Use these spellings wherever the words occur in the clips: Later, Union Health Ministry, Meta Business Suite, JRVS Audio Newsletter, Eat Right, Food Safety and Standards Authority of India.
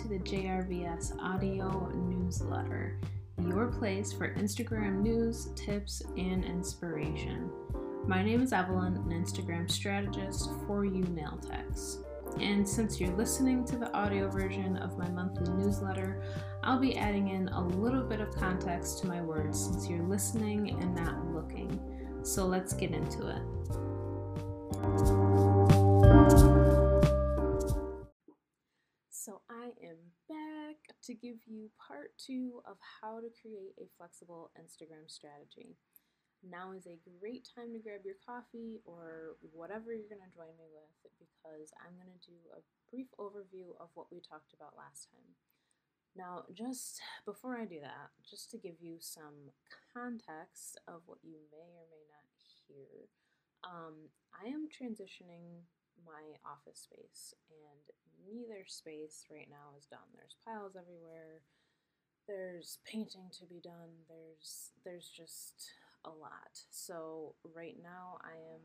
to the JRVS Audio Newsletter, your place for Instagram news, tips, and inspiration. My name is Evelyn, an Instagram strategist for You Nail Techs. And since you're listening to the audio version of my monthly newsletter, I'll be adding in a little bit of context to my words since you're listening and not looking. So let's get into it. So I am back to give you part 2 of how to create a flexible Instagram strategy. Now is a great time to grab your coffee or whatever you're going to join me with, because I'm going to do a brief overview of what we talked about last time. Now, just before I do that, just to give you some context of what you may or may not hear, I am transitioning my office space, and neither space right now is done. There's piles everywhere. There's painting to be done. There's just a lot. So right now I am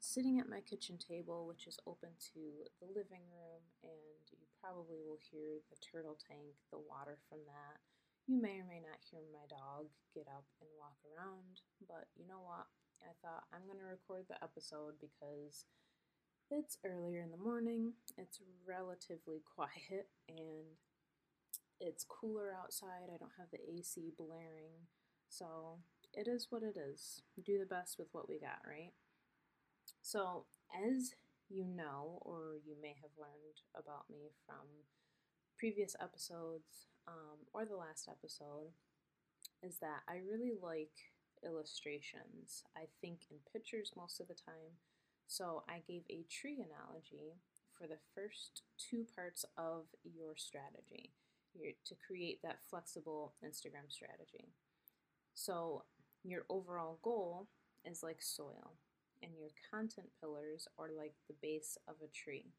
sitting at my kitchen table, which is open to the living room, and you probably will hear the turtle tank, the water from that. You may or may not hear my dog get up and walk around, but you know what? I thought I'm going to record the episode because it's earlier in the morning, it's relatively quiet, and it's cooler outside. I don't have the AC blaring, so it is what it is. Do the best with what we got, right? So, as you know, or you may have learned about me from previous episodes or the last episode, is that I really like illustrations. I think in pictures most of the time. So I gave a tree analogy for the first 2 parts of your strategy to create that flexible Instagram strategy. So your overall goal is like soil, and your content pillars are like the base of a tree.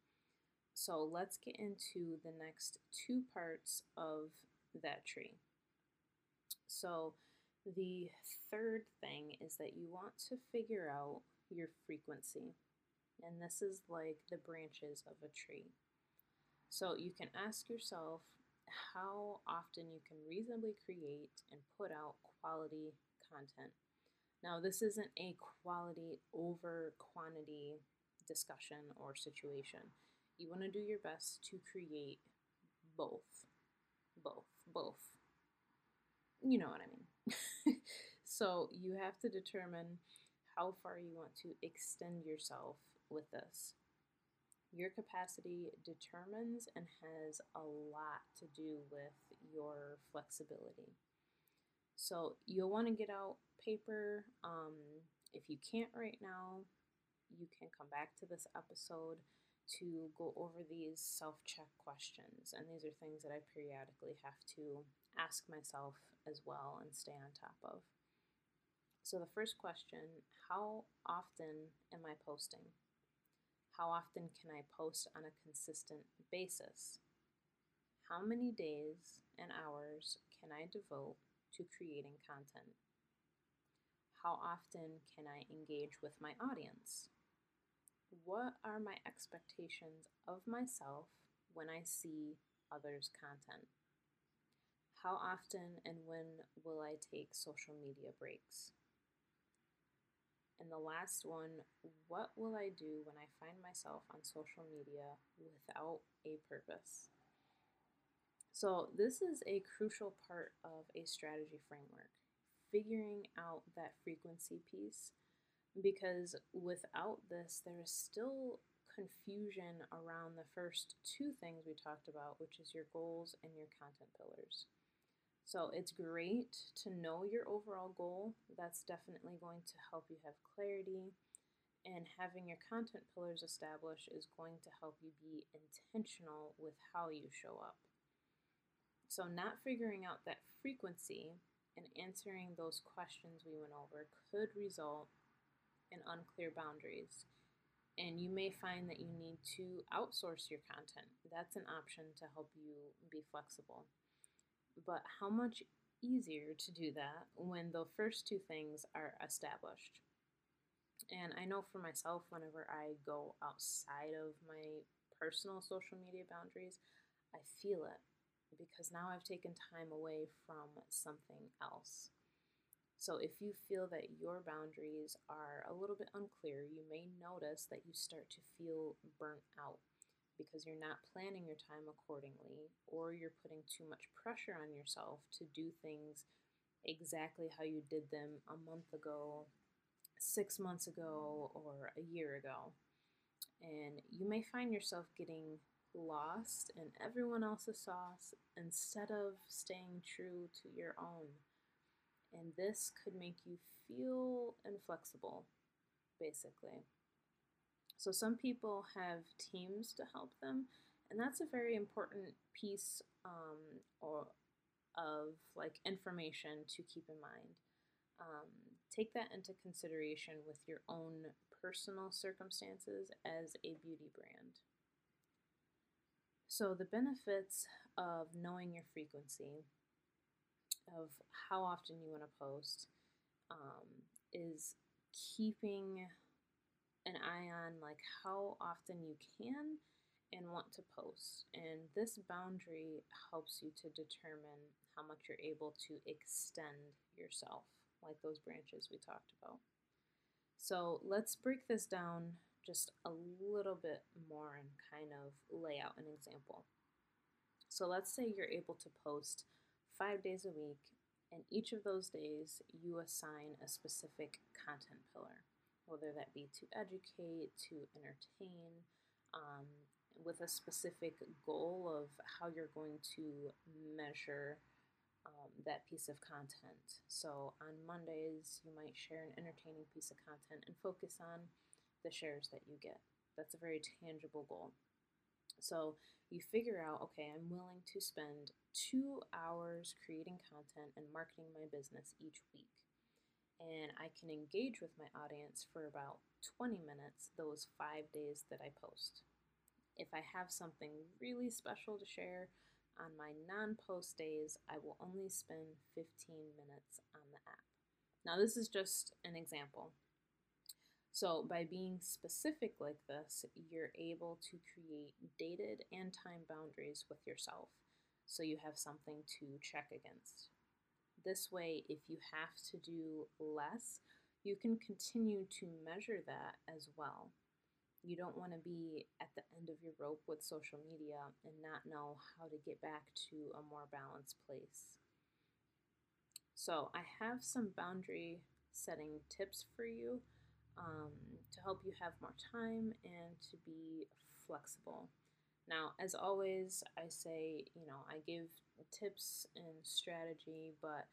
So let's get into the next 2 parts of that tree. So the third thing is that you want to figure out your frequency, and this is like the branches of a tree. So you can ask yourself how often you can reasonably create and put out quality content. Now, this isn't a quality over quantity discussion or situation. You want to do your best to create both. You know what I mean. So you have to determine how far you want to extend yourself with this. Your capacity determines and has a lot to do with your flexibility. So you'll want to get out paper. If you can't right now, you can come back to this episode to go over these self-check questions. And these are things that I periodically have to ask myself as well and stay on top of. So the first question, how often am I posting? How often can I post on a consistent basis? How many days and hours can I devote to creating content? How often can I engage with my audience? What are my expectations of myself when I see others' content? How often and when will I take social media breaks? And the last one, what will I do when I find myself on social media without a purpose? So this is a crucial part of a strategy framework, figuring out that frequency piece, because without this, there is still confusion around the first 2 things we talked about, which is your goals and your content pillars. So it's great to know your overall goal. That's definitely going to help you have clarity, and having your content pillars established is going to help you be intentional with how you show up. So not figuring out that frequency and answering those questions we went over could result in unclear boundaries, and you may find that you need to outsource your content. That's an option to help you be flexible. But how much easier to do that when the first 2 things are established? And I know for myself, whenever I go outside of my personal social media boundaries, I feel it because now I've taken time away from something else. So if you feel that your boundaries are a little bit unclear, you may notice that you start to feel burnt out because you're not planning your time accordingly, or you're putting too much pressure on yourself to do things exactly how you did them a month ago, 6 months ago, or a year ago. And you may find yourself getting lost in everyone else's sauce instead of staying true to your own. And this could make you feel inflexible, basically. So some people have teams to help them, and that's a very important piece of information to keep in mind. Take that into consideration with your own personal circumstances as a beauty brand. So the benefits of knowing your frequency, of how often you want to post, is keeping an eye on how often you can and want to post. And this boundary helps you to determine how much you're able to extend yourself, like those branches we talked about. So let's break this down just a little bit more and kind of lay out an example. So let's say you're able to post 5 days a week, and each of those days you assign a specific content pillar, whether that be to educate, to entertain, with a specific goal of how you're going to measure that piece of content. So on Mondays, you might share an entertaining piece of content and focus on the shares that you get. That's a very tangible goal. So you figure out, okay, I'm willing to spend 2 hours creating content and marketing my business each week. And I can engage with my audience for about 20 minutes those 5 days that I post. If I have something really special to share on my non-post days, I will only spend 15 minutes on the app. Now, this is just an example. So by being specific like this, you're able to create dated and time boundaries with yourself, so you have something to check against. This way, if you have to do less, you can continue to measure that as well. You don't want to be at the end of your rope with social media and not know how to get back to a more balanced place. So I have some boundary setting tips for you to help you have more time and to be flexible. Now, as always, I say, I give tips and strategy, but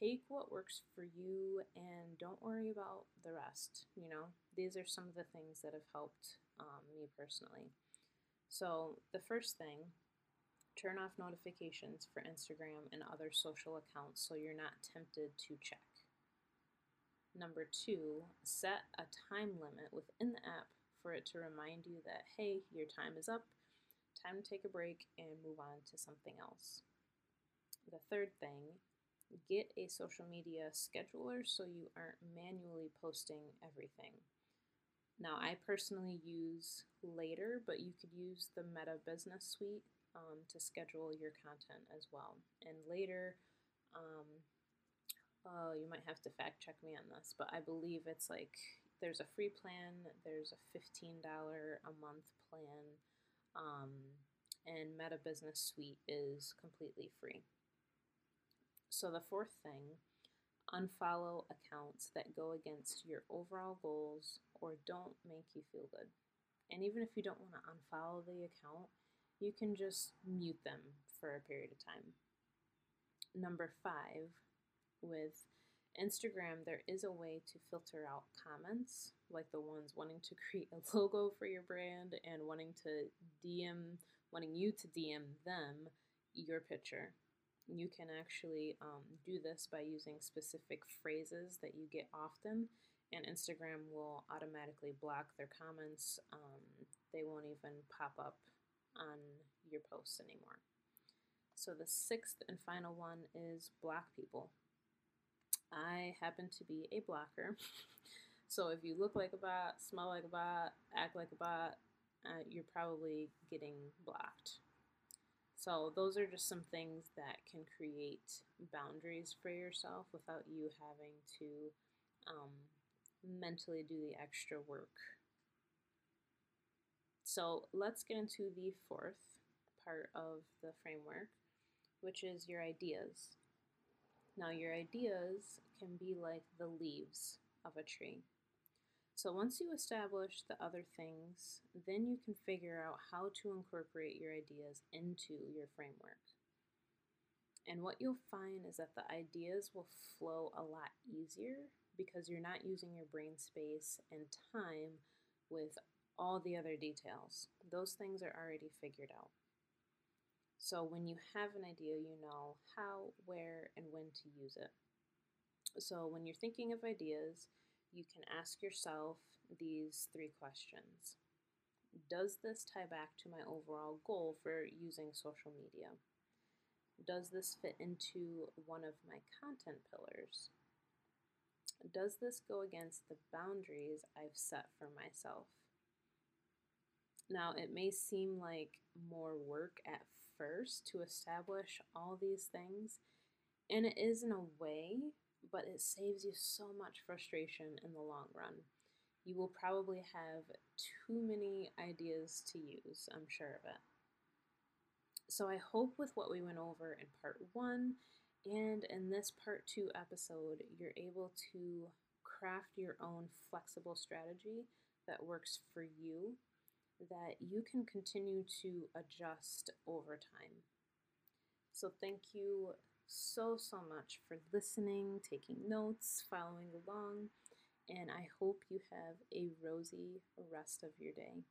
take what works for you and don't worry about the rest. These are some of the things that have helped me personally. So the first thing, turn off notifications for Instagram and other social accounts so you're not tempted to check. Number two, set a time limit within the app for it to remind you that, hey, your time is up. Time to take a break and move on to something else. The third thing, get a social media scheduler so you aren't manually posting everything. Now, I personally use Later, but you could use the Meta Business Suite to schedule your content as well. And Later, you might have to fact check me on this, but I believe it's there's a free plan, there's a $15 a month plan, and Meta Business Suite is completely free. So the fourth thing, unfollow accounts that go against your overall goals or don't make you feel good. And even if you don't want to unfollow the account, you can just mute them for a period of time. Number five, with Instagram, there is a way to filter out comments, like the ones wanting to create a logo for your brand and wanting you to DM them your picture. You can actually do this by using specific phrases that you get often, and Instagram will automatically block their comments. They won't even pop up on your posts anymore. So the sixth and final one is block people. I happen to be a blocker. So if you look like a bot, smell like a bot, act like a bot, you're probably getting blocked. So those are just some things that can create boundaries for yourself without you having to mentally do the extra work. So let's get into the fourth part of the framework, which is your ideas. Now your ideas can be like the leaves of a tree. So once you establish the other things, then you can figure out how to incorporate your ideas into your framework. And what you'll find is that the ideas will flow a lot easier because you're not using your brain space and time with all the other details. Those things are already figured out. So when you have an idea, you know how, where, and when to use it. So when you're thinking of ideas, you can ask yourself these three questions. Does this tie back to my overall goal for using social media? Does this fit into one of my content pillars? Does this go against the boundaries I've set for myself? Now, it may seem like more work at first to establish all these things, and it is in a way, but it saves you so much frustration in the long run. You will probably have too many ideas to use, I'm sure of it. So I hope with what we went over in part one and in this part two episode, you're able to craft your own flexible strategy that works for you, that you can continue to adjust over time. So thank you so much for listening, taking notes, following along, and I hope you have a rosy rest of your day.